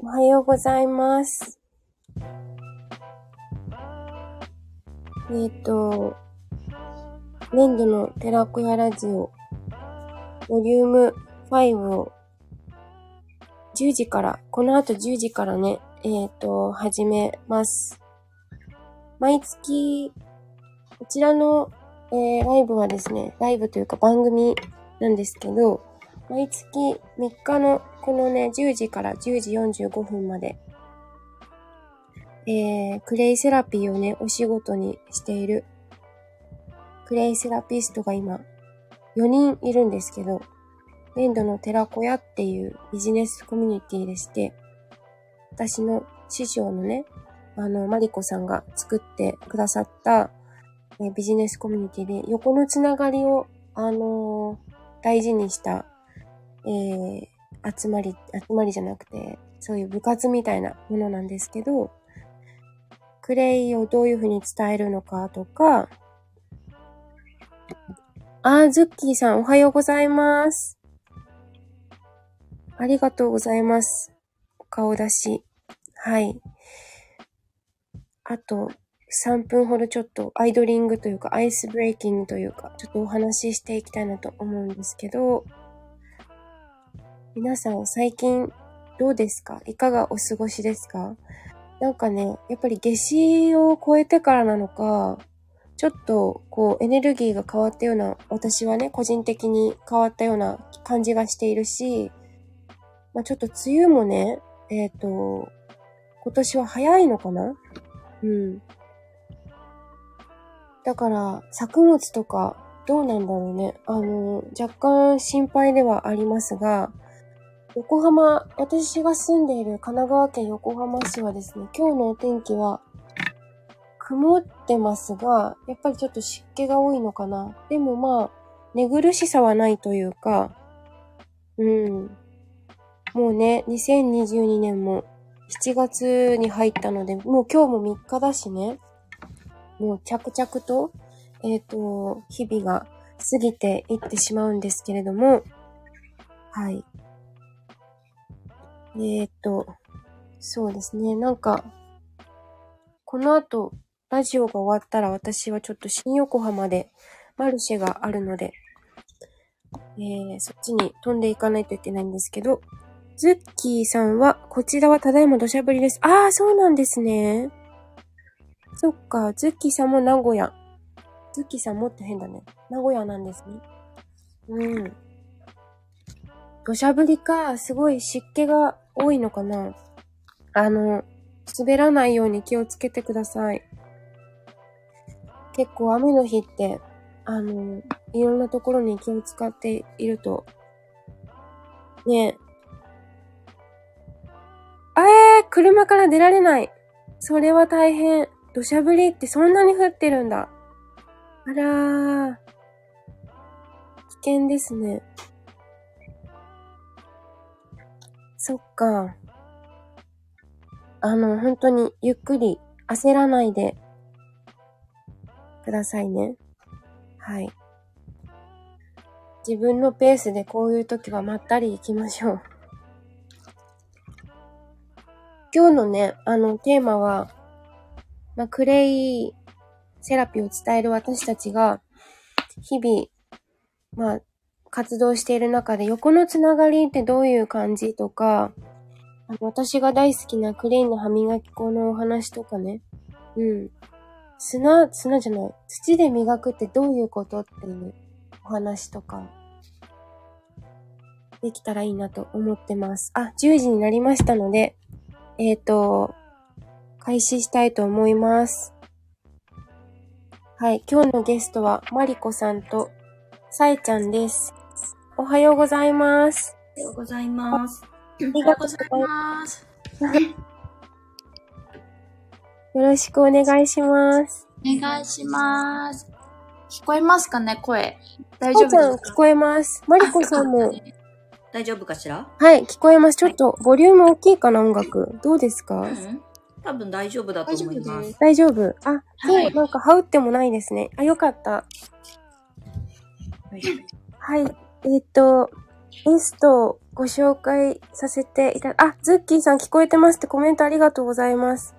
おはようございます。年度の寺子屋ラジオ、ボリューム5を10時から、この後10時からね、始めます。毎月、こちらの、ライブはですね、ライブというか番組なんですけど、毎月3日のこのね、10時から10時45分まで、クレイセラピーをね、お仕事にしている、クレイセラピストが今、4人いるんですけど、年度の寺子屋っていうビジネスコミュニティでして、私の師匠のね、マリコさんが作ってくださった、ビジネスコミュニティで、横のつながりを、大事にした、集まりじゃなくて、そういう部活みたいなものなんですけど、クレイをどういう風に伝えるのかとか、ズッキーさんおはようございます。ありがとうございます。お顔出し。はい。あと3分ほどちょっとアイドリングというかアイスブレイキングというかちょっとお話ししていきたいなと思うんですけど、皆さん最近どうですか？いかがお過ごしですか？なんかね、やっぱり夏至を超えてからなのか、ちょっとこうエネルギーが変わったような、私はね、個人的に変わったような感じがしているし、まあ、ちょっと梅雨もね、今年は早いのかな？うん。だから、作物とか、どうなんだろうね。若干心配ではありますが、横浜、私が住んでいる神奈川県横浜市はですね、今日のお天気は、曇ってますが、やっぱりちょっと湿気が多いのかな。でもまあ、寝苦しさはないというか、うん。もうね、2022年も7月に入ったので、もう今日も3日だしね。もう着々と、日々が過ぎていってしまうんですけれども、はい。そうですね、なんか、この後、ラジオが終わったら私はちょっと新横浜でマルシェがあるので、そっちに飛んでいかないといけないんですけど、ズッキーさんは、こちらはただいま土砂降りです。ああ、そうなんですね。そっか、ズッキーさんも名古屋。ズッキーさんもって変だね。名古屋なんですね。うん。土砂降りか、すごい湿気が多いのかな。滑らないように気をつけてください。結構雨の日って、いろんなところに気を使っていると、ねえ。車から出られない。それは大変。土砂降りってそんなに降ってるんだ。あらー。危険ですね。そっか。本当にゆっくり焦らないでくださいね。はい。自分のペースでこういう時はまったり行きましょう。今日のね、テーマは、まあ、クレイセラピーを伝える私たちが、日々、まあ、活動している中で、横のつながりってどういう感じとか、私が大好きなクレイの歯磨き粉のお話とかね、うん。砂じゃない、土で磨くってどういうことっていうお話とか、できたらいいなと思ってます。あ、10時になりましたので、開始したいと思います。はい、今日のゲストはマリコさんとサエちゃんです。おはようございます。おはようございます。ありがとうございます。よろしくお願いします。お願いします。聞こえますかね、声。大丈夫ですか？聞こえます。マリコさんも。大丈夫かしら？はい、聞こえます。ちょっと、ボリューム大きいかな、音楽。どうですか？うん、多分大丈夫だと思います。大丈夫。あ、はい、なんか、羽打ってもないですね。あ、よかった。はい。インストご紹介させていただ、あ、ズッキーさん聞こえてますってコメントありがとうございます。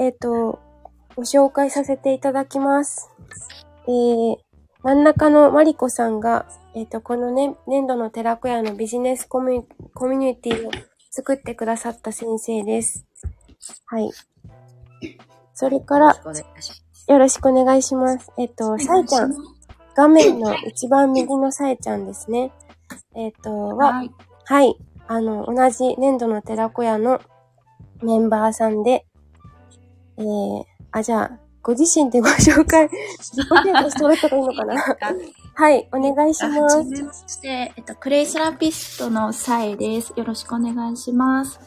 ご紹介させていただきます。真ん中のマリコさんが、このね、粘土の寺子屋のビジネスコミュニティを作ってくださった先生です。はい。それから、よろしくお願いします。さえちゃん。画面の一番右のさえちゃんですね。はい。同じ粘土の寺子屋のメンバーさんで、じゃあ、ご自身でご紹介、自己紹介してもらったらいいのかなはい、お願いします。はじめまして、クレイセラピストのさえです。よろしくお願いします。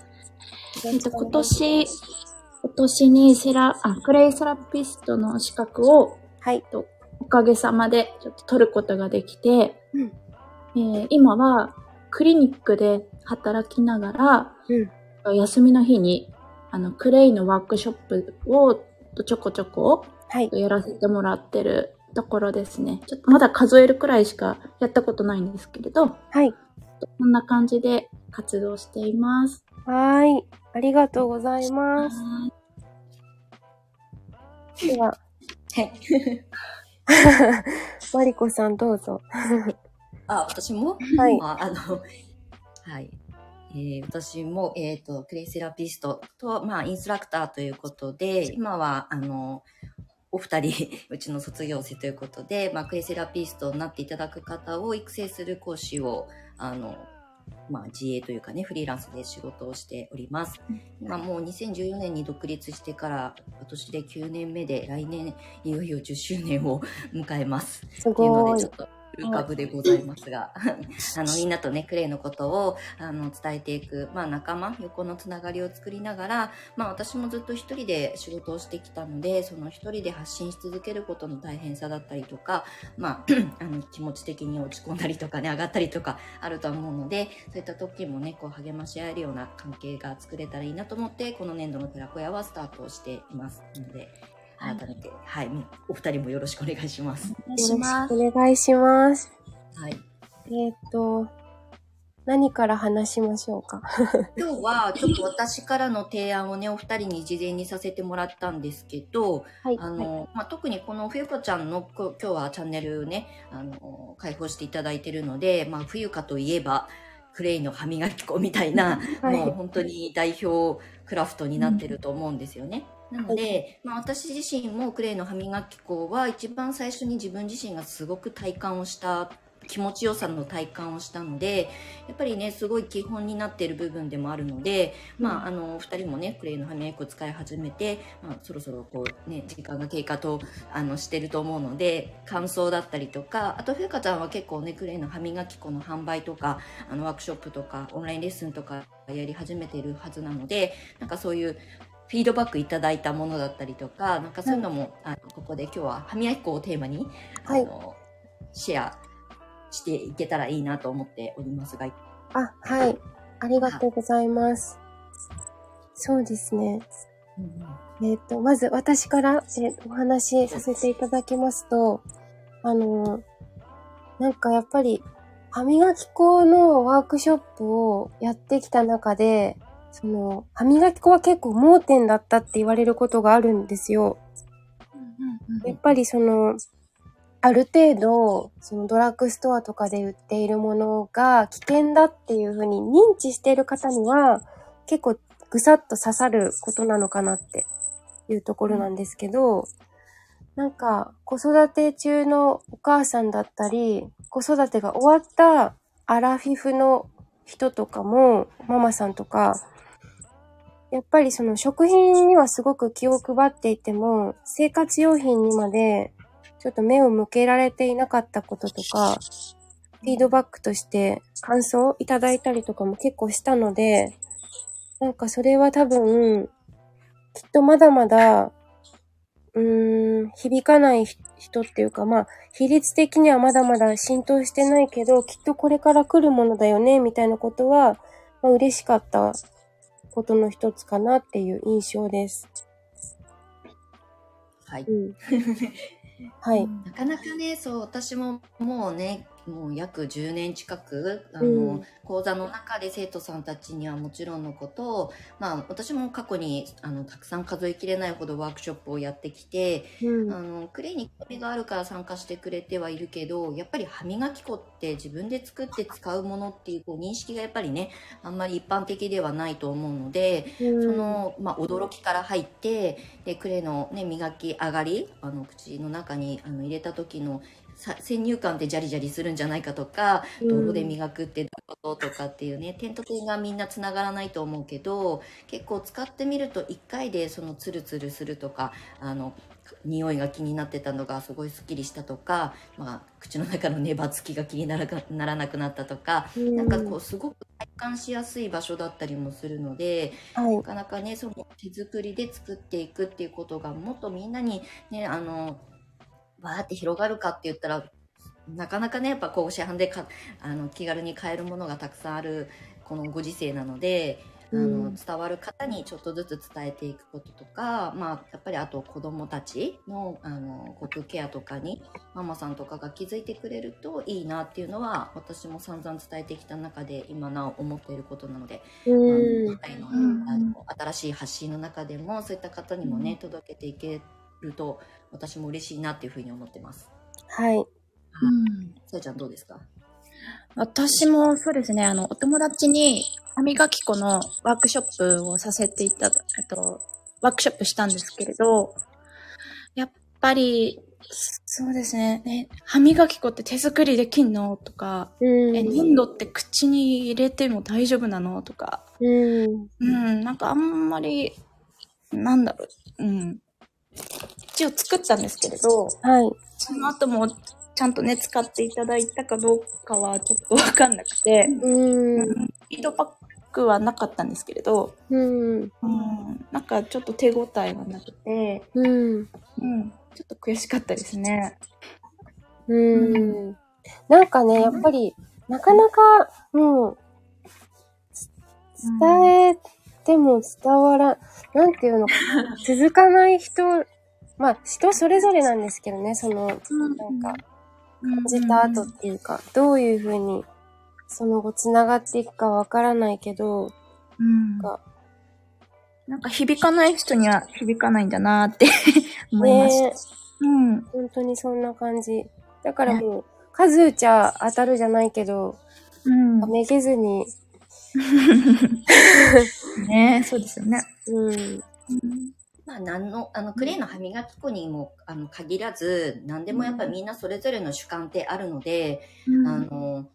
今年にクレイセラピストの資格を、はい、おかげさまでちょっと取ることができて、今はクリニックで働きながら、休みの日にクレイのワークショップをちょこちょこやらせてもらってるところですね。ちょっとまだ数えるくらいしかやったことないんですけれど、はい。こんな感じで活動しています。はい。ありがとうございます。では、はい。マリコさんどうぞ。私も、はい。はい。私も、クレイセラピストと、インストラクターということで、今は、お二人、うちの卒業生ということで、クレイセラピストになっていただく方を育成する講師を、自営というかね、フリーランスで仕事をしております。もう2014年に独立してから、今年で9年目で、来年、いよいよ10周年を迎えます。すごい。株でございますが、みんなとね、クレイのことを、伝えていく、仲間、横のつながりを作りながら、私もずっと一人で仕事をしてきたので、その一人で発信し続けることの大変さだったりとか、気持ち的に落ち込んだりとかね、上がったりとかあると思うので、そういった時もね、こう励まし合えるような関係が作れたらいいなと思って、この粘土の寺子屋はスタートしていますので、改めて、はい、お二人もよろしくお願いします。よろしくお願いします。はい。何から話しましょうか。今日は、ちょっと私からの提案をね、お二人に事前にさせてもらったんですけど、はい、特にこの冬香ちゃんの、今日はチャンネルね、開放していただいているので、冬香といえば、クレイの歯磨き粉みたいな、もう本当に代表クラフトになってると思うんですよね。なので、私自身もクレイの歯磨き粉は一番最初に自分自身がすごく体感をした、気持ちよさの体感をしたので、やっぱりね、すごい基本になっている部分でもあるので、二人もね、クレイの歯磨き粉を使い始めて、そろそろこうね、時間が経過と、してると思うので、感想だったりとか、あと、ふゆかちゃんは結構ね、クレイの歯磨き粉の販売とか、ワークショップとか、オンラインレッスンとかやり始めているはずなので、なんかそういう、フィードバックいただいたものだったりとか、なんかそういうのも、ここで今日は歯磨き粉をテーマに、シェアしていけたらいいなと思っておりますが。はい。ありがとうございます。そうですね。まず私から、お話しさせていただきますと、なんかやっぱり歯磨き粉のワークショップをやってきた中で、歯磨き粉は結構盲点だったって言われることがあるんですよ。やっぱりある程度、ドラッグストアとかで売っているものが危険だっていうふうに認知している方には、結構ぐさっと刺さることなのかなっていうところなんですけど、なんか子育て中のお母さんだったり、子育てが終わったアラフィフの人とかも、ママさんとか、やっぱり食品にはすごく気を配っていても、生活用品にまでちょっと目を向けられていなかったこととか、フィードバックとして感想をいただいたりとかも結構したので、なんかそれは多分、きっとまだまだ、響かない人っていうか、比率的にはまだまだ浸透してないけど、きっとこれから来るものだよね、みたいなことは、嬉しかったことの一つかなっていう印象です。はい。はい。なかなかね、そう、私ももうね、もう約10年近く講座の中で生徒さんたちにはもちろんのこと、まあ、私も過去にたくさん数えきれないほどワークショップをやってきて、クレイに興味があるから参加してくれてはいるけど、やっぱり歯磨き粉って自分で作って使うものっていう、こう認識がやっぱりね、あんまり一般的ではないと思うので、その、まあ、驚きから入って、でクレイの、ね、磨き上がり口の中に入れた時の先入観ってジャリジャリするんじゃないかとか、泥で磨くってどういうこととかっていうね、点と点がみんなつながらないと思うけど、結構使ってみると1回でそのツルツルするとか、匂いが気になってたのがすごいすっきりしたとか、まあ、口の中のねばつきが気にならなくなったとか、なんかこうすごく体感しやすい場所だったりもするので、なかなかねその手作りで作っていくっていうことがもっとみんなにねわーって広がるかって言ったらなかなかね、やっぱこう市販で気軽に買えるものがたくさんあるこのご時世なので、伝わる方にちょっとずつ伝えていくこととか、まあ、やっぱりあと子どもたちの呼吸ケアとかにママさんとかが気づいてくれるといいなっていうのは、私も散々伝えてきた中で今なお思っていることなので、新しい発信の中でもそういった方にもね、届けていけると私も嬉しいなっていうふうに思ってます。はい。さやちゃんどうですか？私もそうですね、お友達に歯磨き粉のワークショップをさせていただ、ワークショップしたんですけれど、やっぱり、そうですね、歯磨き粉って手作りできんのとか、粘土って口に入れても大丈夫なのとか、なんかあんまり、なんだろう、一応作ったんですけれど、その後もちゃんとね使っていただいたかどうかはちょっと分かんなくて、フィードバックはなかったんですけれど、なんかちょっと手応えがなくて、ちょっと悔しかったですね。なんかね、やっぱりなかなか伝えても伝わらなんていうのか続かない人、まあ人それぞれなんですけどね、そのなんか感じた後っていうか、どういう風にその後つながっていくかわからないけど、なんか響かない人には響かないんだなーって思いました。本当にそんな感じ。だからもう数打ちゃ当たるじゃないけど、めげずにね、そうですよね。まあ、クレイの歯磨き粉にも限らず、何でもやっぱりみんなそれぞれの主観ってあるので、直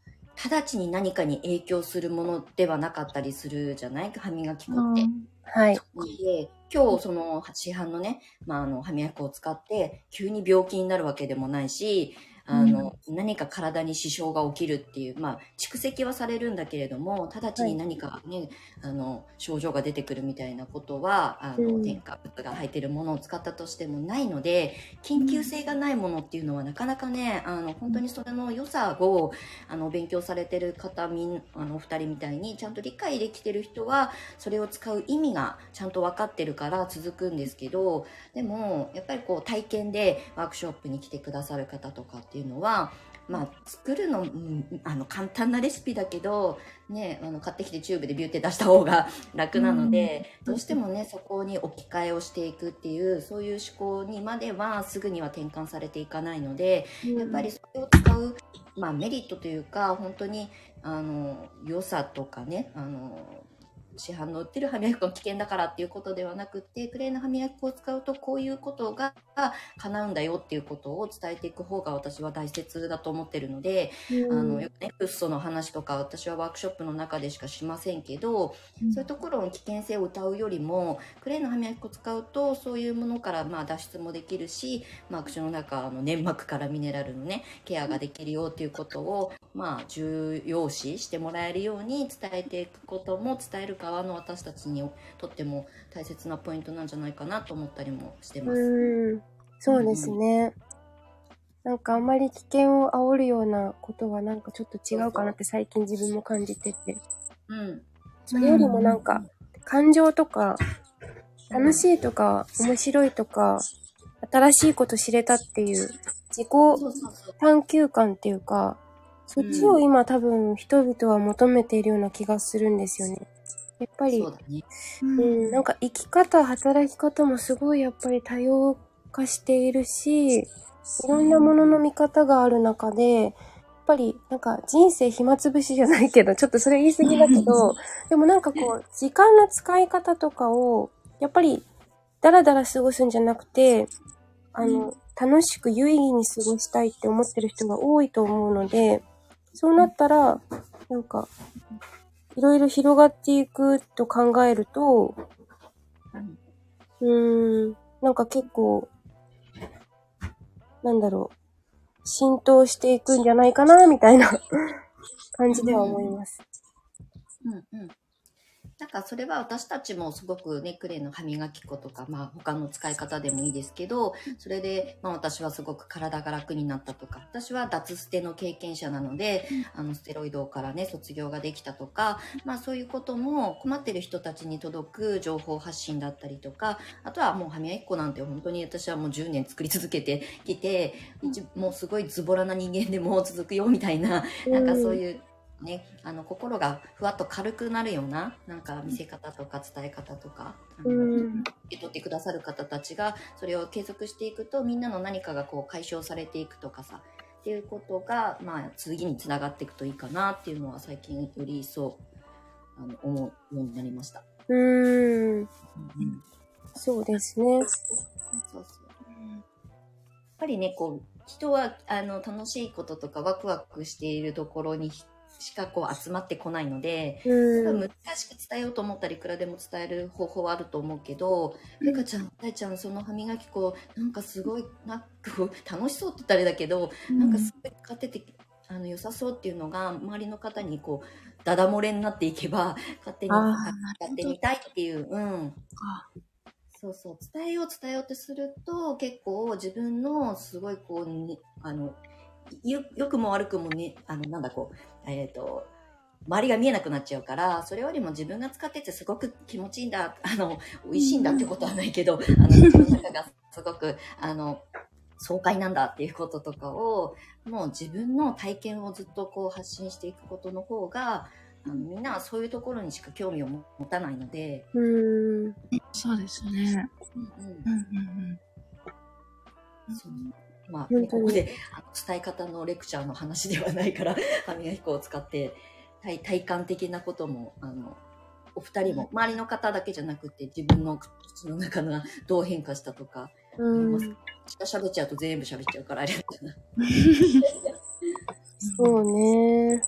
ちに何かに影響するものではなかったりするじゃない？歯磨き粉って。で今日その市販のね、歯磨き粉を使って急に病気になるわけでもないし、何か体に支障が起きるっていう、まあ、蓄積はされるんだけれども、直ちに何かね、症状が出てくるみたいなことは、添加物が入っているものを使ったとしてもないので、緊急性がないものっていうのはなかなかね、本当にそれの良さを、勉強されてる方、お二人みたいにちゃんと理解できてる人は、それを使う意味がちゃんと分かってるから続くんですけど、でも、やっぱりこう、体験でワークショップに来てくださる方とかっていうのは、まあ、作るの、簡単なレシピだけど、ね、買ってきてチューブでビューって出した方が楽なので、どうしてもね、そこに置き換えをしていくっていう、そういう思考にまではすぐには転換されていかないので、やっぱりそれを使う、まあ、メリットというか、本当に、良さとかね、市販の売ってる歯磨き粉は危険だからっていうことではなくて、クレイの歯磨き粉を使うとこういうことが叶うんだよっていうことを伝えていく方が私は大切だと思ってるので、よくね、フッ素の話とか私はワークショップの中でしかしませんけど、そういうところの危険性を謳うよりも、クレイの歯磨き粉を使うとそういうものから脱出もできるし、口の中の粘膜からミネラルのねケアができるよっていうことを、重要視してもらえるように伝えていくことも、伝える側の私たちにとっても大切なポイントなんじゃないかなと思ったりもしてます。そうですね、なんかあんまり危険を煽るようなことはなんかちょっと違うかなって最近自分も感じてて、それよりもなんか感情とか楽しいとか面白いとか新しいこと知れたっていう自己探求感っていうか、そっちを今多分人々は求めているような気がするんですよね。やっぱりそうだね、うん、なんか生き方働き方もすごいやっぱり多様化しているし、いろんなものの見方がある中でやっぱりなんか人生暇つぶしじゃないけどちょっとそれ言い過ぎだけどでもなんかこう時間の使い方とかをやっぱりだらだら過ごすんじゃなくて楽しく有意義に過ごしたいって思ってる人が多いと思うので、そうなったらなんかいろいろ広がっていくと考えると、なんか結構なんだろう浸透していくんじゃないかなみたいな感じでは思います。うんうん。なんかそれは私たちもすごくね、クレイの歯磨き粉とか、まあ他の使い方でもいいですけど、それで、まあ私はすごく体が楽になったとか、私は脱ステの経験者なので、ステロイドからね、卒業ができたとか、まあそういうことも困ってる人たちに届く情報発信だったりとか、あとはもう歯磨き粉なんて本当に私はもう10年作り続けてきて、もうすごいズボラな人間でも続くよみたいな、なんかそういう、ね、心がふわっと軽くなるような、なんか見せ方とか伝え方とか、受け取ってくださる方たちがそれを継続していくと、みんなの何かがこう解消されていくとかさ、っていうことが、まあ、次につながっていくといいかなっていうのは最近より一層思うようになりました。そうですね。やっぱりね、こう人は楽しいこととかワクワクしているところにしかこう集まってこないので、難しく伝えようと思ったらいくらでも伝える方法はあると思うけど、ゆかちゃん、たいちゃん、その歯磨き粉なんかすごいなんか楽しそうって言ったらあれだけど、なんかすごい使ってて良さそうっていうのが周りの方にこうダダ漏れになっていけば、勝手にやってみたいっていう、そうそう、伝えようとすると結構自分のすごいこう良くも悪くもね、周りが見えなくなっちゃうから、それよりも自分が使っててすごく気持ちいいんだ、美味しいんだってことはないけど、自分の中がすごく爽快なんだっていうこととかを、もう自分の体験をずっとこう発信していくことの方が、みんなそういうところにしか興味を持たないので、そうですね。まあね、ここで伝え方のレクチャーの話ではないから、歯磨き粉を使って体感的なことも、お二人も周りの方だけじゃなくて自分の口の中がどう変化したとか、喋っちゃうと全部喋っちゃうからあれだな。そうね。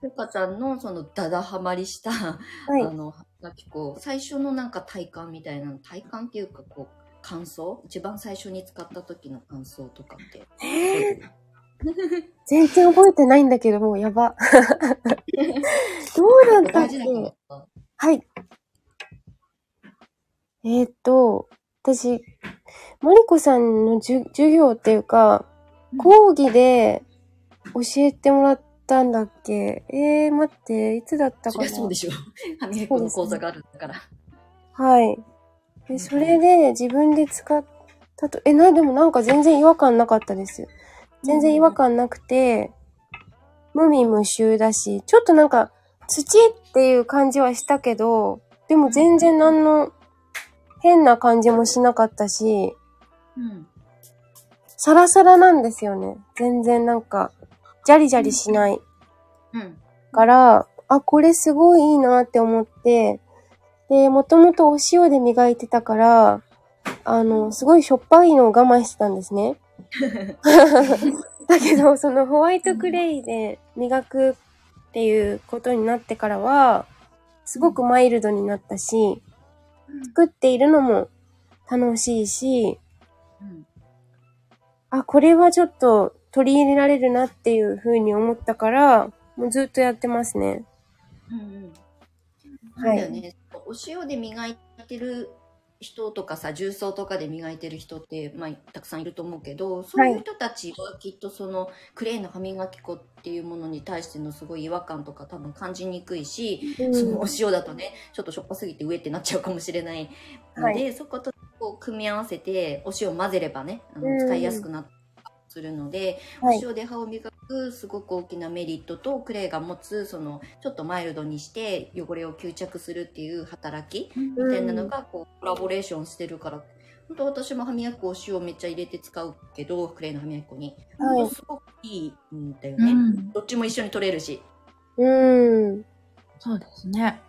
ゆかちゃんのそのダダハマりした、歯磨き粉、最初のなんか体感みたいなの、体感っていうかこう感想、一番最初に使った時の感想とかって。全然覚えてないんだけど、もうやば。どうだったっけ。はい。私マリコさんの授業っていうか講義で教えてもらって。たんだっけ？待って、いつだったかな。そうでしょ。歯磨き粉の講座があるんだから。はい。で、それで自分で使ったと、でもなんか全然違和感なかったです。全然違和感なくて、無味無臭だし、ちょっとなんか土っていう感じはしたけど、でも全然何の変な感じもしなかったし、サラサラなんですよね。全然なんか。ジャリジャリしないから、これすごいいいなって思って、で、もともとお塩で磨いてたから、すごいしょっぱいのを我慢してたんですね。だけど、そのホワイトクレイで磨くっていうことになってからは、すごくマイルドになったし、作っているのも楽しいし、これはちょっと、取り入れられるなっていうふうに思ったから、もうずっとやってますね。お塩で磨いてる人とかさ、重曹とかで磨いてる人って、たくさんいると思うけど、そういう人たちはきっとそのクレイの歯磨き粉っていうものに対してのすごい違和感とか多分感じにくいし、そのお塩だとね、ちょっとしょっぱすぎて上ってなっちゃうかもしれないので、そことこう組み合わせてお塩混ぜればね、使いやすくなったりするので、お塩で歯を磨くすごく大きなメリットと、クレイが持つそのちょっとマイルドにして汚れを吸着するっていう働きみたいなのがこうコラボレーションしてるから、本当私も歯磨き粉お塩めっちゃ入れて使うけど、クレイの歯磨き粉に、すごくいいんだよね、どっちも一緒に取れるし。そうですね。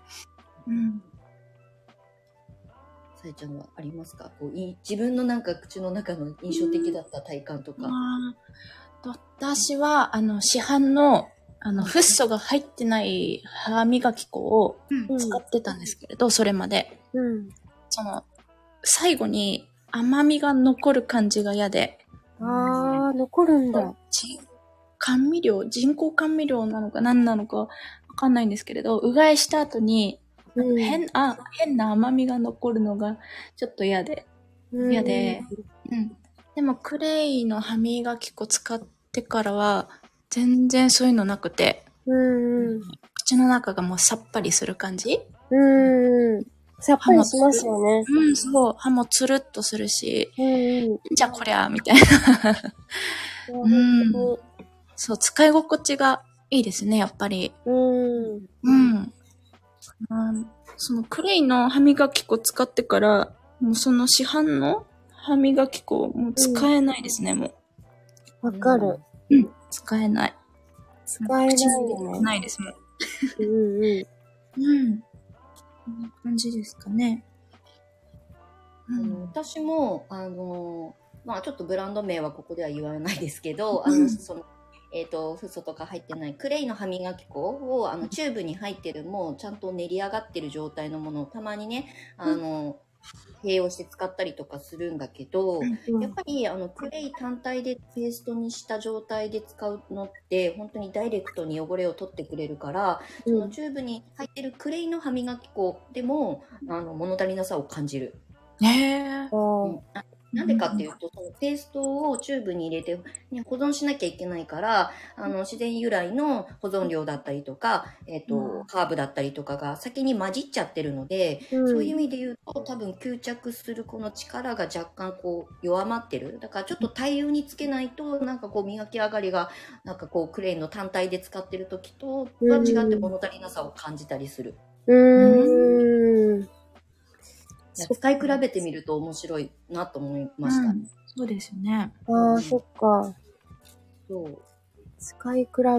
さえちゃんはありますか？こう自分のなんか口の中の印象的だった体感とか。私は市販のフッ素が入ってない歯磨き粉を使ってたんですけれど、それまで、その最後に甘みが残る感じが嫌で。残るんだ。甘味料、人工甘味料なのか何なのかわかんないんですけれど、うがいした後に変な甘みが残るのがちょっと嫌で、でもクレイの歯磨き粉使ってからは全然そういうのなくて、口の中がもうさっぱりする感じ。さっぱりしますよね。そう、歯もつるっとするし、じゃあこりゃみたいな。そう、使い心地がいいですね、やっぱり。そのクレイの歯磨き粉使ってから、もうその市販の歯磨き粉もう使えないですね、もう。わかる。使えない。使えないよね。ないですもん。こんな感じですかね。私も、ちょっとブランド名はここでは言わないですけど、フッ素とか入ってないクレイの歯磨き粉をチューブに入ってる、もうちゃんと練り上がってる状態のものをたまにね、併用して使ったりとかするんだけど、やっぱりクレイ単体でペーストにした状態で使うのって本当にダイレクトに汚れを取ってくれるから、そのチューブに入ってるクレイの歯磨き粉でも物足りなさを感じる。なんでかっていうと、そのペーストをチューブに入れて、ね、保存しなきゃいけないから、自然由来の保存料だったりとか、ハーブだったりとかが先に混じっちゃってるので、そういう意味で言うと、多分吸着するこの力が若干こう弱まってる。だからちょっと対応につけないと、なんかこう磨き上がりが、なんかこうクレイの単体で使ってる時とは違って物足りなさを感じたりする。使い比べてみると面白いなと思いました。そうですよね。そっか。そう。使い比べ。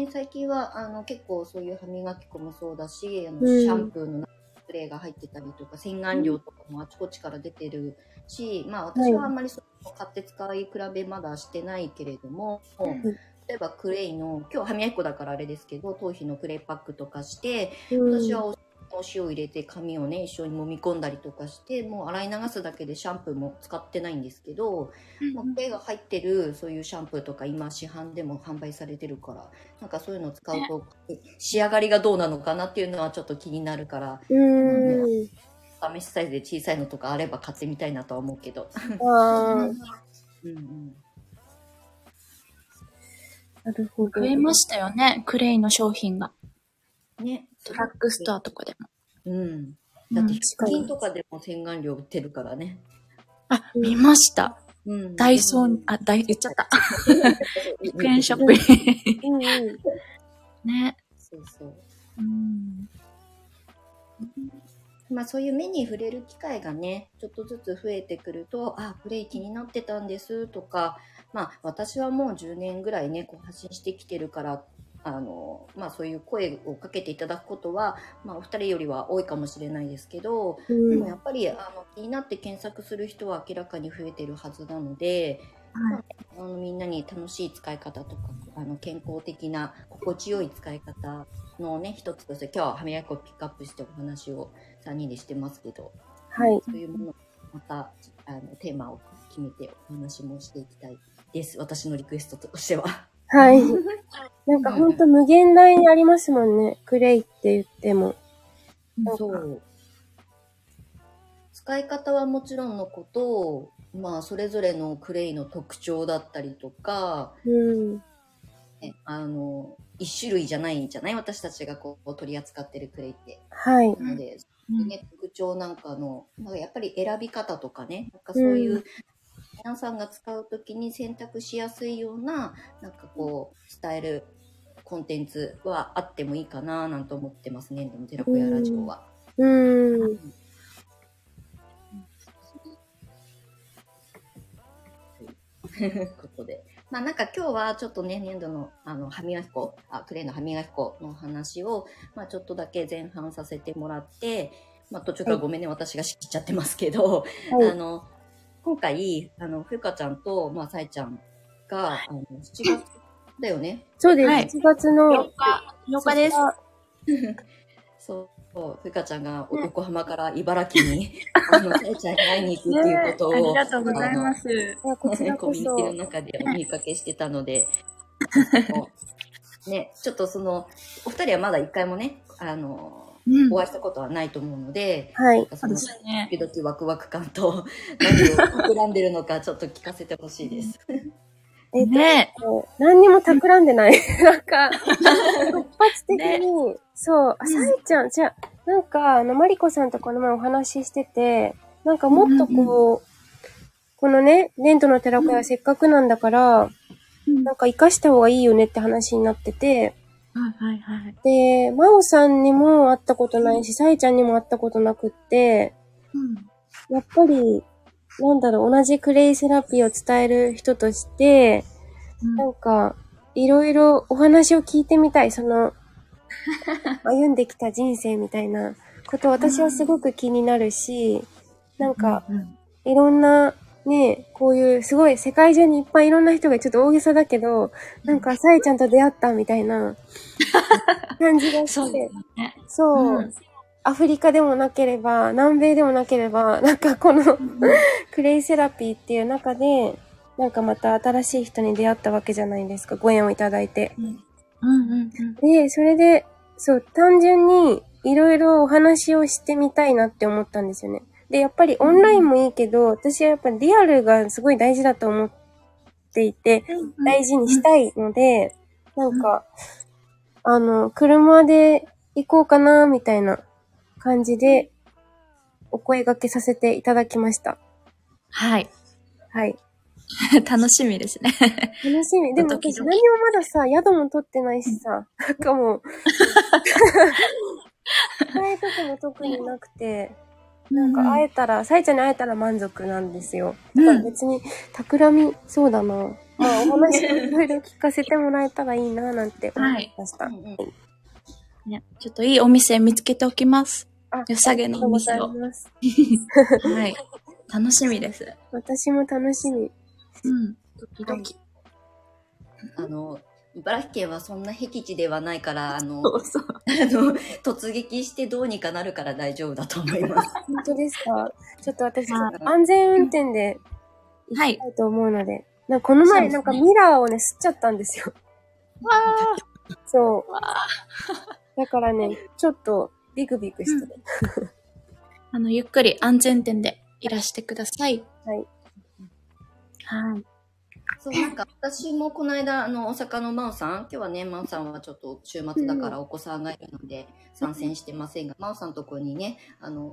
ね、最近は結構そういう歯磨き粉もそうだし、シャンプーのスプレーが入ってたりとか、洗顔料とかもあちこちから出てるし、私はあんまりそれを買って使い比べまだしてないけれども、例えばクレイの、今日歯磨き粉だからあれですけど、頭皮のクレイパックとかして、私はお塩を入れて髪をね一緒に揉み込んだりとかして、もう洗い流すだけでシャンプーも使ってないんですけど、クレイが入ってるそういうシャンプーとか今市販でも販売されてるから、なんかそういうのを使うと仕上がりがどうなのかなっていうのはちょっと気になるから、試しサイズで小さいのとかあれば買ってみたいなとは思うけど。なるほど。増えましたよね、クレイの商品がね、ドラッグストアとかでも。だって、スキンとかでも洗顔料売ってるからね。見ました。ダイソー、言っちゃった。100円ショップに。ね。そうそう。そういう目に触れる機会がね、ちょっとずつ増えてくると、クレイ気になってたんですとか、私はもう10年ぐらいね、発信してきてるから、そういう声をかけていただくことは、お二人よりは多いかもしれないですけど、でもやっぱり気になって検索する人は明らかに増えてるはずなので、みんなに楽しい使い方とか健康的な心地よい使い方のね一つとして、今日は歯磨き粉をピックアップしてお話を3人でしてますけど、そういうものをまたテーマを決めてお話もしていきたいです、私のリクエストとしては。なんかほんと無限大にありますもんね。クレイって言っても。そう。使い方はもちろんのこと、それぞれのクレイの特徴だったりとか、一種類じゃないんじゃない？私たちがこう取り扱ってるクレイって。なので、特特徴なんかの、なんかやっぱり選び方とかね、なんかそういう皆さんが使うときに選択しやすいような、なんかこう伝えるコンテンツはあってもいいかななんて思ってますね。でも寺子屋ラジオは。ということで、まあなんか今日はちょっとね、粘土の歯磨き粉、クレーンの歯磨き粉の話を、まあちょっとだけ前半させてもらって、まあ途中からごめんね、私が仕切っちゃってますけど、はい、今回、ふゆかちゃんと、まあさえちゃんが、7月だよね。そうです。はい、7月の8日です。そう、ふゆかちゃんが横浜から茨城に、さえちゃんに会いに行くっていうことを、ありがとうございます。こちらこそコミュニティの中でお見かけしてたので、ね、ちょっとお二人はまだ一回もね、お会いしたことはないと思うので、はい。時々ワクワク感と、何を企んでるのかちょっと聞かせてほしいです。ねえ。何にも企んでない。なんか、突発的に、そう、さえちゃん、じゃなんか、マリコさんとこの前お話ししてて、なんかもっとこう、このね、粘土の寺子屋せっかくなんだから、なんか活かした方がいいよねって話になってて、はいはい。で、まおさんにも会ったことないし、さえちゃんにも会ったことなくって、やっぱり、なんだろう、同じクレイセラピーを伝える人として、なんか、いろいろお話を聞いてみたい、歩んできた人生みたいなこと、私はすごく気になるし、なんか、いろんな、ね、こういう、すごい世界中にいっぱいいろんな人が、ちょっと大げさだけど、なんか、さえちゃんと出会ったみたいな感じがして、そう。アフリカでもなければ、南米でもなければ、なんかこのクレイセラピーっていう中で、なんかまた新しい人に出会ったわけじゃないですか、ご縁をいただいて。で、それで、そう、単純にいろいろお話をしてみたいなって思ったんですよね。で、やっぱりオンラインもいいけど、私はやっぱりリアルがすごい大事だと思っていて、大事にしたいので、なんか、車で行こうかな、みたいな感じでお声掛けさせていただきました。はい。はい。楽しみですね。楽しみ。でも私何もまださ、宿も取ってないしさ、なんかもう、会えたことも特になくて、なんか会えたら、さえちゃんに会えたら満足なんですよ。だから別に、企みそうだな。まあお話をいろいろ聞かせてもらえたらいいな、なんて思いました。はい、ね、ちょっといいお店見つけておきます。良さげのお店を。はい。楽しみです。私も楽しみ。時々。茨城県はそんな僻地ではないから、そう突撃してどうにかなるから大丈夫だと思います。本当ですか？ちょっと私、安全運転で行きたいと思うので。なんかこの前、なんかミラーをね、吸っちゃったんですよ。わー！そう。わー。だからね、ちょっとビクビクしてる。ゆっくり安全点でいらしてください。はい。はい。そう、なんか私もこの間、大阪のまおさん、今日はね、まおさんはちょっと週末だからお子さんがいるので参戦してませんが、まおさんのとこにね、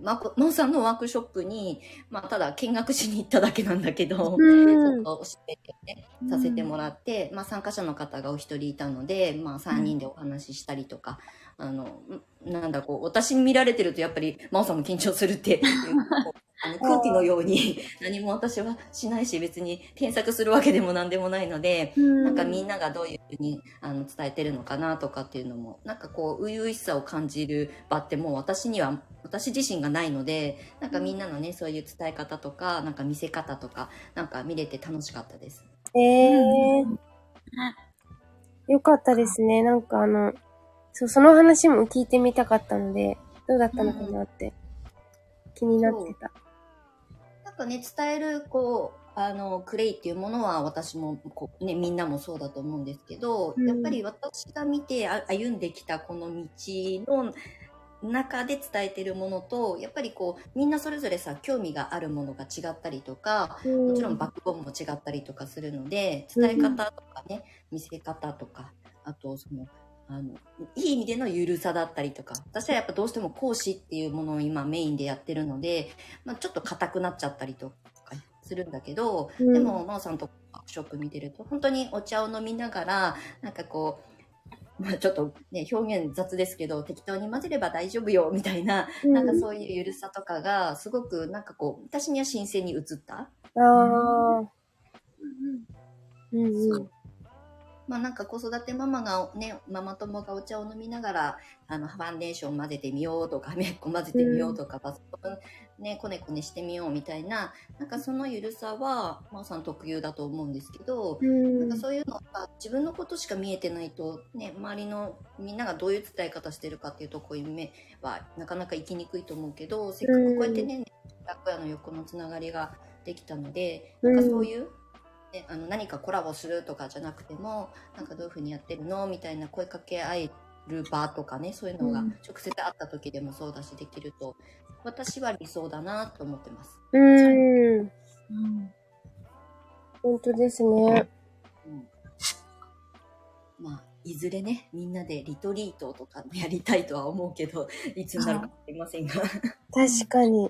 まおさんのワークショップに、まあただ見学しに行っただけなんだけど、ちょっとおしゃべりね、させてもらって、まあ参加者の方がお一人いたので、まあ3人でお話ししたりとか、なんだこう、私に見られてるとやっぱり、まおさんも緊張するって、空気のように何も私はしないし、別に検索するわけでも何でもないので、なんかみんながどういうふうに伝えてるのかなとかっていうのも、なんかこう、初々しさを感じる場ってもう私には、私自身がないので、なんかみんなのね、そういう伝え方とか、なんか見せ方とか、なんか見れて楽しかったです。よかったですね。なんかその話も聞いてみたかったので、どうだったのかなって、気になってた。なんかね、伝える、こう、クレイっていうものは私も、こうね、みんなもそうだと思うんですけど、やっぱり私が見て歩んできたこの道の中で伝えてるものと、やっぱりこう、みんなそれぞれさ、興味があるものが違ったりとか、もちろんバックボーンも違ったりとかするので、伝え方とかね、見せ方とか、あと、いい意味でのゆるさだったりとか、私はやっぱどうしても講師っていうものを今メインでやってるので、まあ、ちょっと硬くなっちゃったりとかするんだけど、うん、でも真央さんとワークショップ見てると本当にお茶を飲みながらなんかこう、まあ、ちょっとね表現雑ですけど適当に混ぜれば大丈夫よみたいな、うん、なんかそういうゆるさとかがすごくなんかこう私には新鮮に映った。まあなんか子育てママがね、ママ友がお茶を飲みながら、ファンデーション混ぜてみようとか、めっこ混ぜてみようとか、パソコンね、こねこねしてみようみたいな、なんかそのゆるさは、真央さん特有だと思うんですけど、なんかそういうのが自分のことしか見えてないと、ね、周りのみんながどういう伝え方してるかっていうところに目はなかなか行きにくいと思うけど、せっかくこうやってね、楽屋の横のつながりができたので、なんかそういう、で何かコラボするとかじゃなくてもなんかどういうふうにやってるのみたいな声かけ合える場とかね、そういうのが直接会った時でもそうだしできると、私は理想だなと思ってます。本当ですね、まあいずれねみんなでリトリートとかやりたいとは思うけどいつになるか分かりませんが確かに、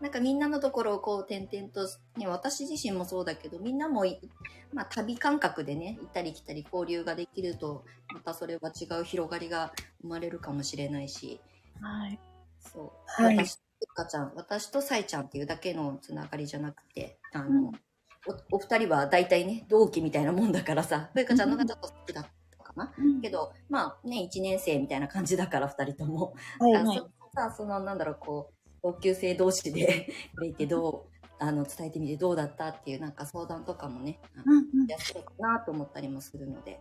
なんかみんなのところをこう転々と、ね、私自身もそうだけどみんなも、まあ、旅感覚でね行ったり来たり交流ができるとまたそれは違う広がりが生まれるかもしれないし、はい、そう、はい、私とさいちゃんっていうだけのつながりじゃなくてお二人は大体ね同期みたいなもんだからさ、ふゆかちゃんの方がちょっと好きだったかな、けどまあね1年生みたいな感じだから二人とも、はいはい、そのなんだろうこう同級生同士でくれてどう伝えてみてどうだったっていうなんか相談とかもねやってるかなと思ったりもするので、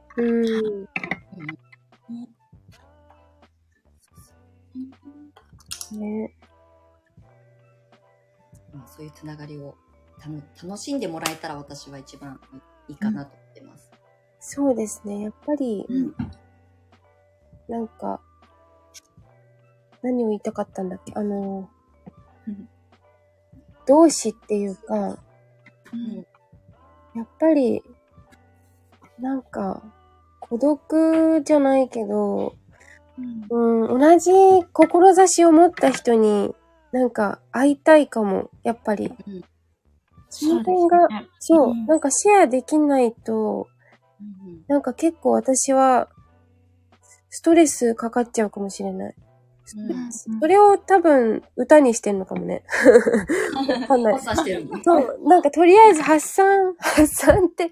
ね、そういうつながりを楽しんでもらえたら私は一番いいかなと思ってます。そうですね、やっぱり、なんか何を言いたかったんだっけ、同志っていうか、やっぱりなんか孤独じゃないけど、同じ志を持った人になんか会いたいかも、やっぱり、その辺がそう、なんかシェアできないと、なんか結構私はストレスかかっちゃうかもしれない。それを多分歌にしてんのかもね。わかんない。そう、なんかとりあえず発散って、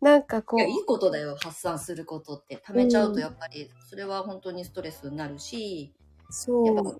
なんかこう。いいことだよ、発散することって。溜めちゃうとやっぱり、それは本当にストレスになるし、そう。やっぱ、ね、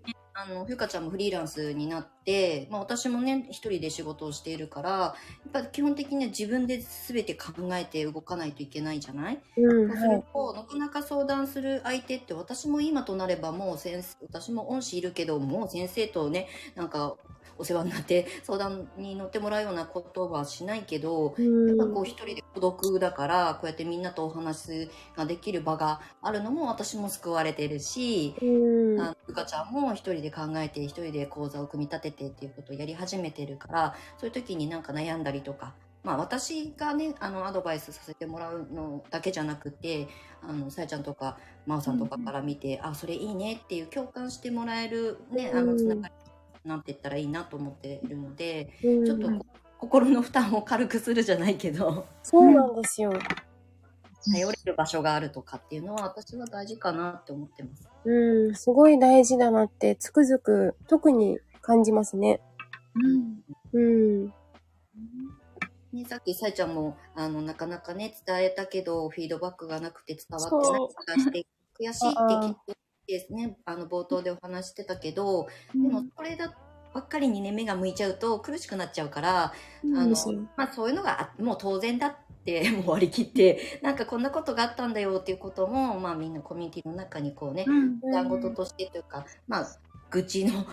ふゆかちゃんもフリーランスになって、まあ私もね、一人で仕事をしているから、やっぱ基本的には自分で全て考えて動かないといけないじゃない？それをなかなか相談する相手って、私も今となればもう私も恩師いるけど、もう先生とね、なんかお世話になって相談に乗ってもらうようなことはしないけど、やっぱこう一人で孤独だから、こうやってみんなとお話ができる場があるのも私も救われてるし、ふゆかちゃんも一人で考えて一人で講座を組み立ててっていうことをやり始めてるから、そういう時になんか悩んだりとか、まあ私がねアドバイスさせてもらうのだけじゃなくて、さやちゃんとかまおさんとかから見て、あ、それいいねっていう共感してもらえるね、つながりなんて言ったらいいなと思っているので、ちょっと心の負担を軽くするじゃないけど、そうなんですよ頼れる場所があるとかっていうのは私は大事かなって思ってます。すごい大事だなってつくづく特に感じますね。ね、さっきさえちゃんもなかなかね伝えたけどフィードバックがなくて伝わってない気がして悔しいってきっとですね。冒頭でお話してたけど、でもこれだばっかりにね目が向いちゃうと苦しくなっちゃうから、まあそういうのがもう当然だ。でもう割り切ってなんかこんなことがあったんだよっていうことも、まあ、みんなコミュニティの中にこうね団子としてというか、まあ愚痴の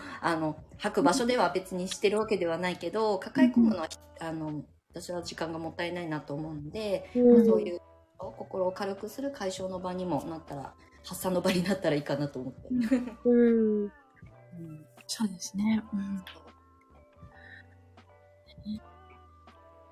吐く場所では別にしてるわけではないけど、抱え込むのは私は時間がもったいないなと思うので、まあ、そういう心を軽くする解消の場にもなったら、発散の場になったらいいかなと思ってそうですね、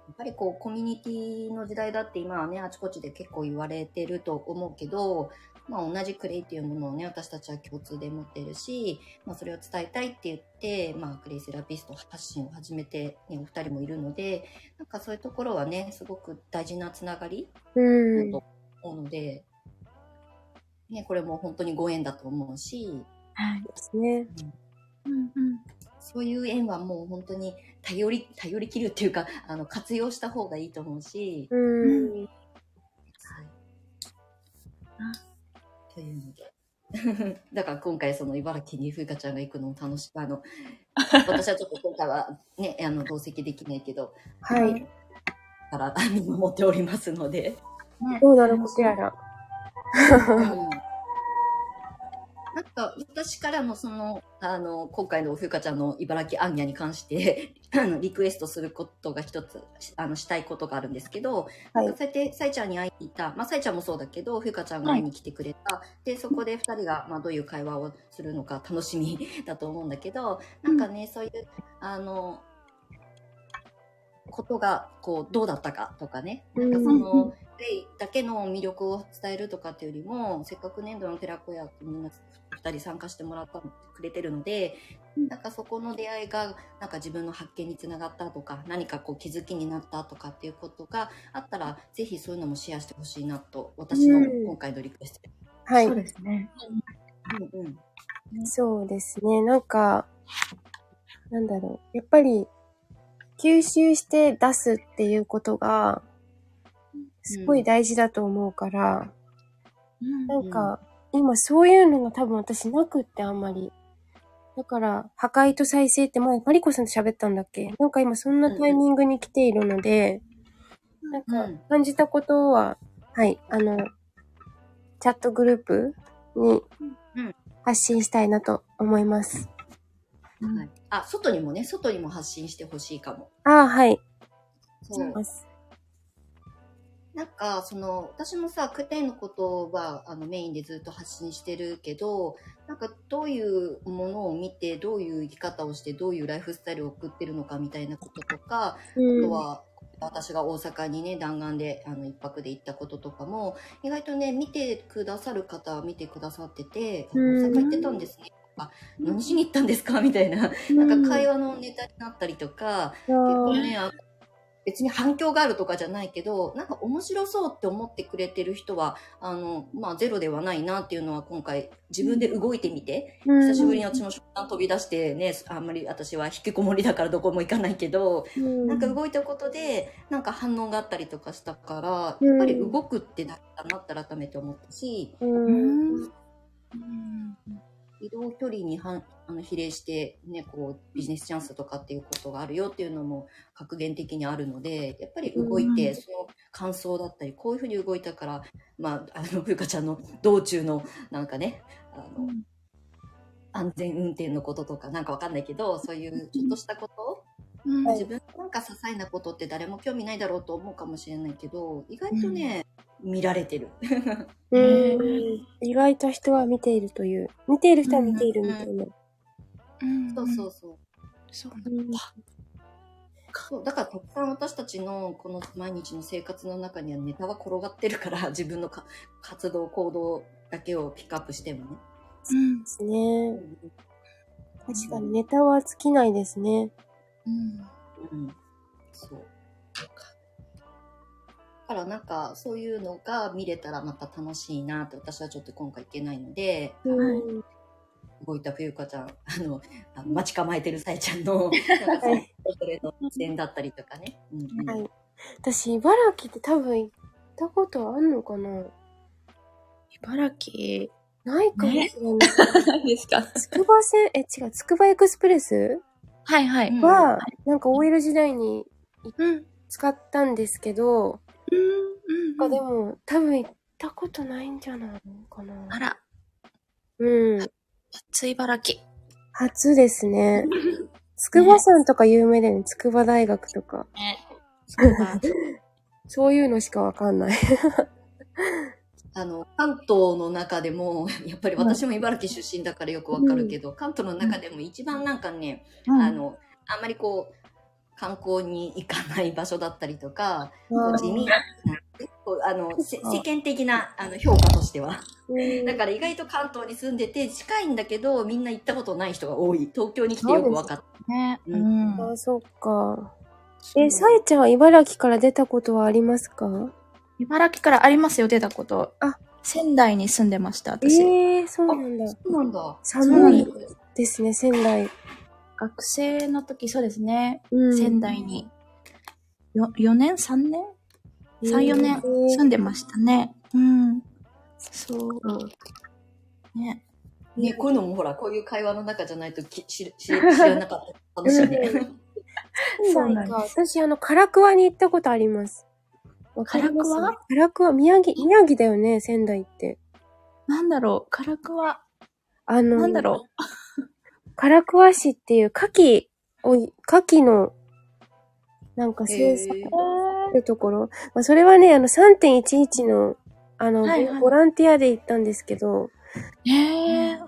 やっぱりこうコミュニティの時代だって今はねあちこちで結構言われてると思うけど、まあ、同じクレイっていうものをね私たちは共通で持ってるし、まあ、それを伝えたいって言って、まあ、クレイセラピスト発信を始めて、ね、お二人もいるのでなんかそういうところはねすごく大事なつながりだと思うので、ね、これも本当にご縁だと思うし、はいですね、うんうんうん、そういう縁はもう本当に頼り切るっていうか活用した方がいいと思うし、うん、はい、あというのでだから今回その茨城にふうかちゃんが行くのも楽しく私はちょっと今回はね同席できないけどはいから見守っておりますので、ね、どうなることやらなんか私からも今回のふうかちゃんの茨城アンニャに関してリクエストすることが一つしたいことがあるんですけど、はい、そうやってさいちゃんに会いに行った、まあ、さいちゃんもそうだけどふうかちゃんが会いに来てくれた、はい、でそこで2人が、まあ、どういう会話をするのか楽しみだと思うんだけどなんかね、うん、そういうことがこうどうだったかとかねなんかそのクレイだけの魅力を伝えるとかっていうよりもせっかくねどの寺子屋ってみんな2人参加してもらったくれてるのでなんかそこの出会いがなんか自分の発見につながったとか何かこう気づきになったとかっていうことがあったらぜひそういうのもシェアしてほしいなと私の今回のリクエスト、うん、はいそうですね、うんうん、そうですねなんかなんだろうやっぱり吸収して出すっていうことがすごい大事だと思うから、うん、なんか今そういうのが多分私なくってあんまりだから破壊と再生って前マリコさんと喋ったんだっけなんか今そんなタイミングに来ているので、うん、なんか感じたことは、うん、はいチャットグループに発信したいなと思います、うんはい、あ外にも発信してほしいかもあはいそうですなんか私もさクレイのことはメインでずっと発信してるけどなんかどういうものを見てどういう生き方をしてどういうライフスタイルを送ってるのかみたいなこととか、うん、あとは私が大阪にね弾丸で一泊で行ったこととかも意外とね見てくださる方は見てくださってて大阪行ってたんですね、うん、あ何しに行ったんですかみたいな、うん、なんか会話のネタになったりとか、うん、結構ね別に反響があるとかじゃないけどなんか面白そうって思ってくれてる人はまあ、ゼロではないなっていうのは今回自分で動いてみて、うん、久しぶりに私も飛び出してねあんまり私は引きこもりだからどこも行かないけど、うん、なんか動いたことでなんか反応があったりとかしたから、うん、やっぱり動くってなったなって改めて思ったし、うんうん、移動距離に比例して、ね、こうビジネスチャンスとかっていうことがあるよっていうのも格言的にあるのでやっぱり動いて、うん、その感想だったりこういうふうに動いたから、まあ、ふうかちゃんの道中のなんかねうん、安全運転のこととかなんかわかんないけどそういうちょっとしたこと、うん、自分なんか些細なことって誰も興味ないだろうと思うかもしれないけど意外とね、うん見られてる意外と人は見ているという見ている人は見ているみたいな、うんうん、そうだからたくさん私たちのこの毎日の生活の中にはネタは転がってるから自分の活動行動だけをピックアップしてもねそうですね、うん、確かにネタは尽きないですねうん、うん、そうだからなんかそういうのが見れたらまた楽しいなって私はちょっと今回行けないので、うん、動いたふうかちゃん待ち構えてるさいちゃんのそれの視点だったりとかね、うんはい、私茨城って多分行ったことあんのかな茨城ないかもしれない、ね、ですかつくばエクスプレスはいはいは、うん、なんかOL時代に、うん、使ったんですけどうんうん、でも多分行ったことないんじゃないのかなあらうん初茨城初ですね筑波山とか有名だよね筑波大学とか、ね、そういうのしかわかんない関東の中でもやっぱり私も茨城出身だからよくわかるけど、うん、関東の中でも一番なんかね、うん、あんまりこう観光に行かない場所だったりとか、こう地味な、世間的な評価としては。だから意外と関東に住んでて近いんだけど、みんな行ったことない人が多い。東京に来てよく分かった。ね、うん。あ、そっか。さえちゃんは茨城から出たことはありますか？茨城からありますよ、出たこと。あ、仙台に住んでました、私。そうなんだ。そうなんだ。寒いですね、仙台。学生の時、そうですね、うん、仙台に3、4年住んでましたね。うん。そう。ね。ね、こういうのもほら、こういう会話の中じゃないと知らなかった。楽しいね。そうなんか、私、唐桑に行ったことあります。唐桑宮城だよね、仙台って。なんだろう、唐桑。なんだろう。唐桑市っていう牡蠣の、なんか生産ってところ。まあ、それはね、3.11 の、はいはい、ボランティアで行ったんですけど。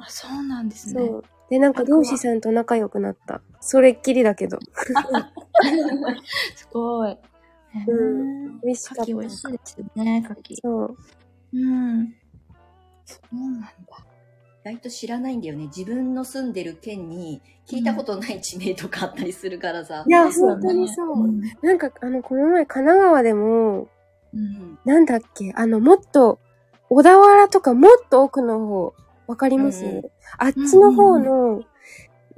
そうなんですね。そう。で、なんか漁師さんと仲良くなった。それっきりだけど。すごい。うん。美味しかった。牡蠣美味しいですよね、牡蠣。そう。うん。そうなんだ。意外と知らないんだよね。自分の住んでる県に聞いたことない地名とかあったりするからさ。いや、本当にそう。うん、なんか、この前神奈川でも、うん、なんだっけ、もっと、小田原とかもっと奥の方、わかります、うん、あっちの方の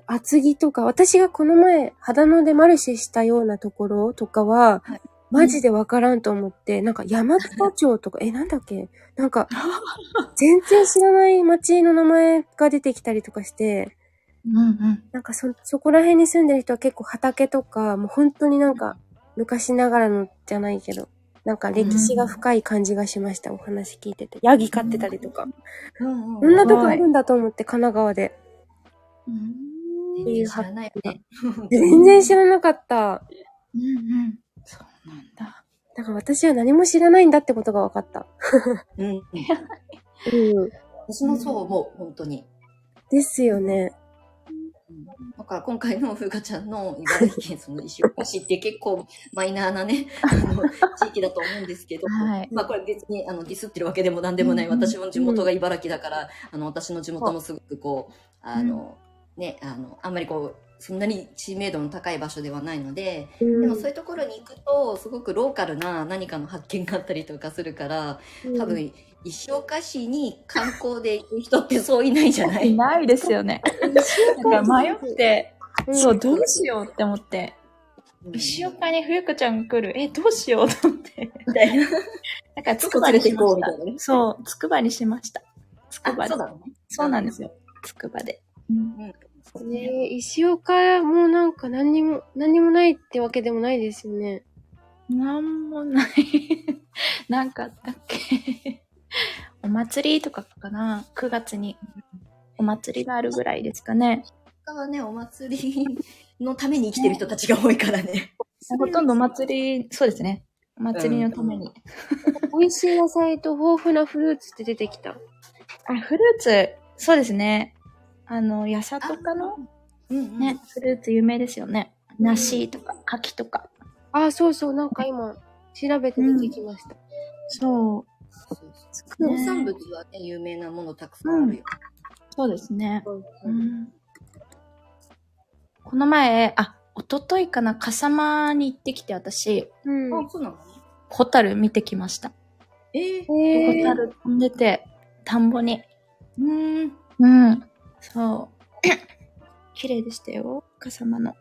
厚木とか、私がこの前、秦野でマルシェしたようなところとかは、はい、マジでわからんと思って、なんか、山北町とか、なんだっけ？なんか、全然知らない町の名前が出てきたりとかして、うんうん、なんかそこら辺に住んでる人は結構畑とか、もう本当になんか、昔ながらのじゃないけど、なんか歴史が深い感じがしました、お話聞いてて。ヤギ飼ってたりとか。こんなとこあるんだと思って、神奈川で。知らないよね。全然知らなかった。うんうん。そうなんだ。だから私は何も知らないんだってことが分かった。うん。私もそう思う、本当に。ですよね。だから今回の風花ちゃんの茨城県その石岡市って結構マイナーなね、地域だと思うんですけど、はい、まあこれ別にディスってるわけでも何でもない、私も地元が茨城だから、私の地元もすごくこう、あんまりこう、そんなに知名度の高い場所ではないので、でもそういうところに行くとすごくローカルな何かの発見があったりとかするから、多分石岡市に観光で行く人ってそういないじゃない？いないですよね。なんか迷って、そうどうしようって思って、石岡に風花ちゃんが来る、どうしようと思って、みたいな。なんかつくばにしました。そうつくばにしました。つくばで。そうなんですよ。つくばで。ね、石岡もなんか何もないってわけでもないですよね。なんもない。なんかあったっけ？お祭りとかかな?9月にお祭りがあるぐらいですかね。石岡はね、お祭りのために生きてる人たちが多いからね。ほとんどお祭り、そうですね。お祭りのために。美味しい野菜と豊富なフルーツって出てきた。フルーツ、そうですね。八里かの、ね、フルーツ有名ですよね。梨とか、柿とか。そうそう、なんか今、調べて出てきました。そう。農産物はね、有名なものたくさんあるよ。そうですね。この前、一昨日かな、笠間に行ってきて、私。そうなの？ホタル見てきました。ホタル飛んでて、田んぼに。そう。綺麗でしたよ、笠間の。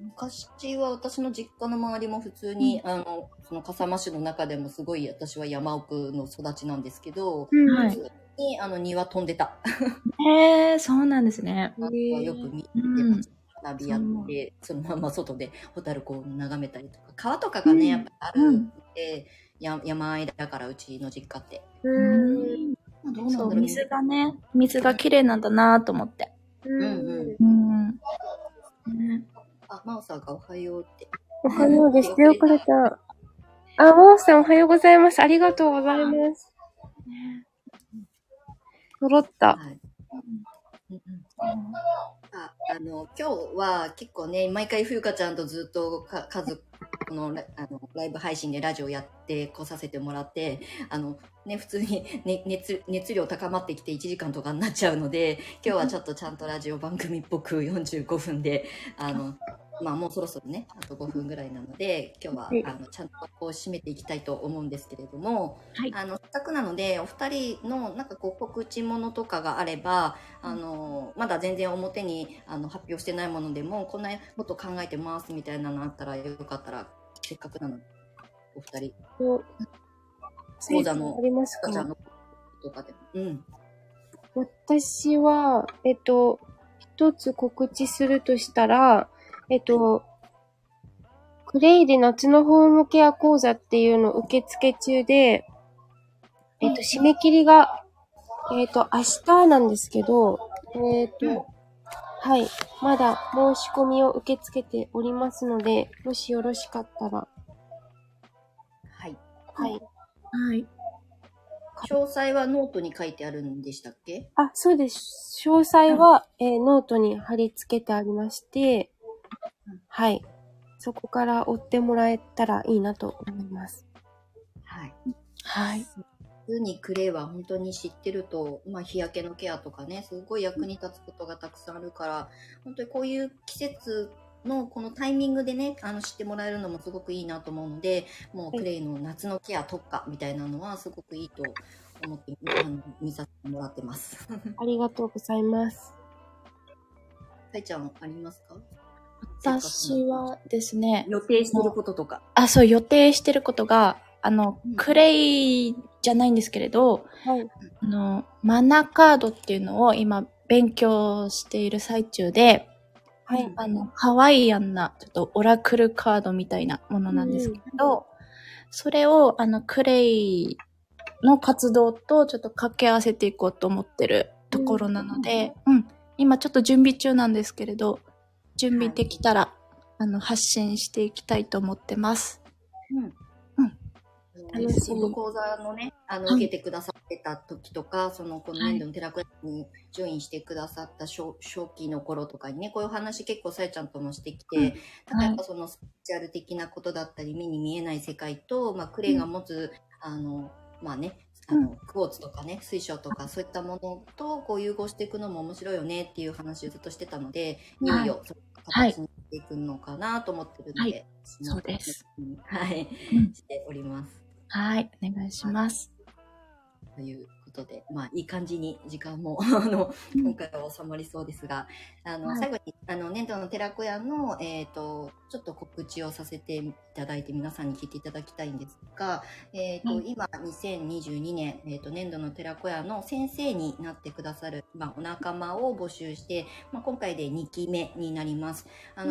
昔は私の実家の周りも普通に、その笠間市の中でもすごい私は山奥の育ちなんですけど、普通に庭飛んでた。そうなんですね。よく見て、花火やって、そのまま外でホタルこう眺めたりとか、川とかがね、やっぱあるんで、山あいだからうちの実家って。そう、水がね、水が綺麗なんだなぁと思って。真央さんがおはようって。おはようです。よかった。真央さんおはようございます。ありがとうございます。揃った。今日は結構ね、毎回ふゆかちゃんとずっと家族のライブ配信でラジオやってこさせてもらって、ね、普通に、ね、熱量高まってきて1時間とかになっちゃうので、今日はちょっとちゃんとラジオ番組っぽく45分で、まあもうそろそろね、あと5分ぐらいなので、今日はちゃんとこう締めていきたいと思うんですけれども、はい、せっかくなのでお二人のなんかこう告知ものとかがあれば、まだ全然表に発表してないものでも、こんなこと考えてますみたいなのあったら、よかったらせっかくなのでお二人講座の講座のとかでも、うん、私は一つ告知するとしたら。クレイで夏のホームケア講座っていうのを受付中で、締め切りが、明日なんですけど、はい、まだ申し込みを受け付けておりますので、もしよろしかったら。はい。はい。はい。詳細はノートに書いてあるんでしたっけ？あ、そうです。詳細は、ノートに貼り付けてありまして、はい。そこから追ってもらえたらいいなと思います。はい。はい。普通にクレイは本当に知ってると、まあ日焼けのケアとかね、すごい役に立つことがたくさんあるから、本当にこういう季節のこのタイミングでね、知ってもらえるのもすごくいいなと思うので、もうクレイの夏のケア特化みたいなのはすごくいいと思って、見させてもらってます。ありがとうございます。さいちゃん、ありますか？私はですね、予定してることとか。あ、そう、予定してることが、クレイじゃないんですけれど、はい、マナカードっていうのを今、勉強している最中で、はい、ハワイアンな、ちょっとオラクルカードみたいなものなんですけど、それを、クレイの活動とちょっと掛け合わせていこうと思ってるところなので、今ちょっと準備中なんですけれど、準備できたら、発信していきたいと思ってます。楽しみ。講座のね、受けてくださってた時とか、このエンドの寺倉にジョインしてくださった初期の頃とかにね、こういう話結構さやちゃんともしてきて、例えばスピリチュアル的なことだったり、目に見えない世界と、まあ、クレイが持つ、まあね、クォーツとかね、水晶とかそういったものとこう融合していくのも面白いよねっていう話をずっとしてたので、いよいよその形にしていくのかなと思ってるので、はい、そうです。はい、しております。はい、お願いします。ということで、まあいい感じに時間も今回は収まりそうですが、最後に年度の寺子屋のちょっと告知をさせていただいて皆さんに聞いていただきたいんですが、今2022年年度の寺子屋の先生になってくださる、まあ、お仲間を募集して、まあ、今回で2期目になります。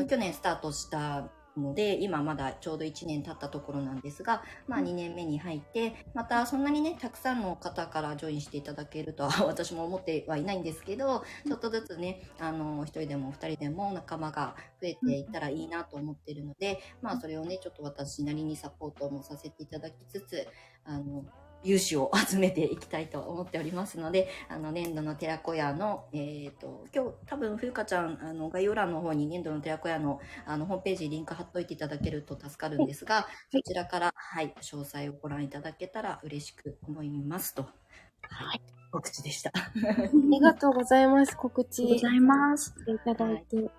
去年スタートしたので、今まだちょうど1年経ったところなんですが、まあ2年目に入って、またそんなにね、たくさんの方からジョインしていただけるとは私も思ってはいないんですけど、ちょっとずつね、1人でもお2人でも仲間が増えていったらいいなと思ってるので、まあそれをね、ちょっと私なりにサポートもさせていただきつつ、融資を集めていきたいと思っておりますので、年度の寺子屋の、今日多分ふゆかちゃん、概要欄の方に年度の寺子屋の、ホームページリンク貼っといていただけると助かるんですが、そちらから、はい、詳細をご覧いただけたら嬉しく思いますと。はい、告知でした。ありがとうございます。告知。ありがとうございます。いただいて。はい、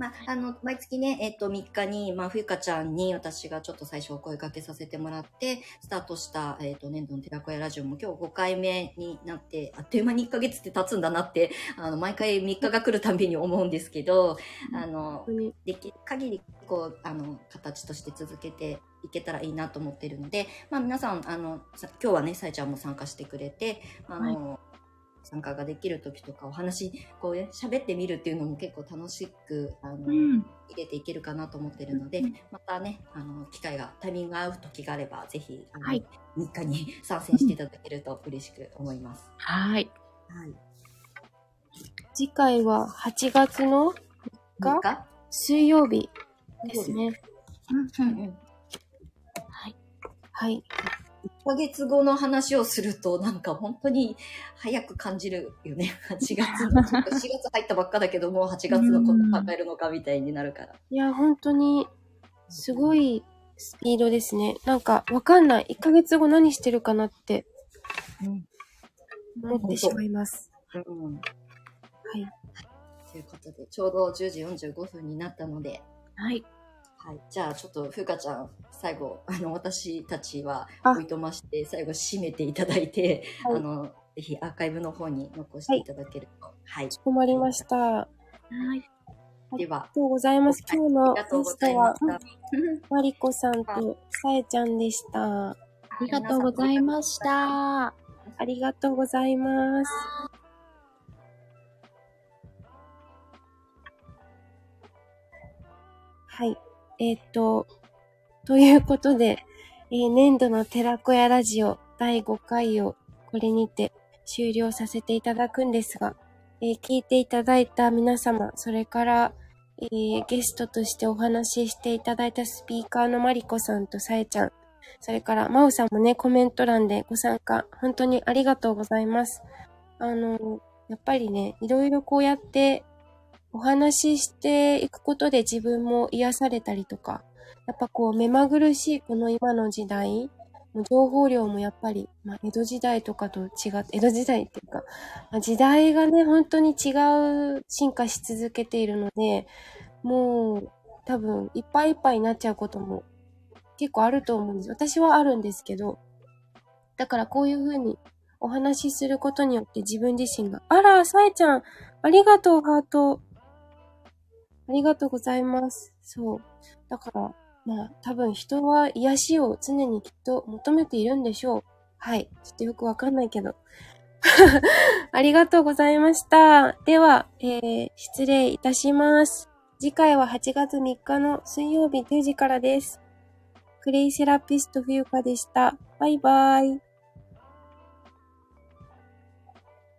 まあ、毎月ね、3日に、まあ、ふゆかちゃんに私がちょっと最初お声掛けさせてもらって、スタートした、年度の寺子屋ラジオも今日5回目になって、あっという間に1ヶ月って経つんだなって、毎回3日が来るたびに思うんですけど、できる限り、こう、形として続けて、いけたらいいなと思ってるので、まあ、皆さん、今日はね、さえちゃんも参加してくれて、はい、参加ができる時とかお話こう喋ってみるっていうのも結構楽しく入れていけるかなと思ってるので、またね機会がタイミング合う時があればぜひ3日に参戦していただけると嬉しく思います。はい。はい、次回は8月の3日水曜日ですね。はい。はい。ヶ月後の話をするとなんか本当に早く感じるよね。8月の4月入ったばっかだけどもう8月のこと考えるのかみたいになるから。いや本当にすごいスピードですね。なんかわかんない1ヶ月後何してるかなって思ってしまいます。うん、はい。ということでちょうど10時45分になったので。はい。はい、じゃあちょっとふうかちゃん最後私たちはおいとまして最後締めていただいて、はい、ぜひアーカイブの方に残していただけると、はいはい、困りました、はい、ではありがとうございます。今日のゲストはまりこさんとさえちゃんでした。ありがとうございました。ありがとうございます。はい、ということで、年度の寺子屋ラジオ第5回をこれにて終了させていただくんですが、聞いていただいた皆様、それから、ゲストとしてお話ししていただいたスピーカーのまりこさんとさえちゃん、それからまおさんもね、コメント欄でご参加、本当にありがとうございます。やっぱりね、いろいろこうやって、お話ししていくことで自分も癒されたりとか、やっぱこう目まぐるしいこの今の時代、情報量もやっぱり、江戸時代とかと違って、江戸時代っていうか、時代がね、本当に違う進化し続けているので、もう多分いっぱいいっぱいになっちゃうことも結構あると思うんです。私はあるんですけど、だからこういう風にお話しすることによって自分自身が、あら、さえちゃん、ありがとう、ハート。ありがとうございます。そう。だから、多分人は癒しを常にきっと求めているんでしょう。はい。ちょっとよくわかんないけど。ありがとうございました。では、失礼いたします。次回は8月3日の水曜日10時からです。クレイセラピスト冬香でした。バイバイ。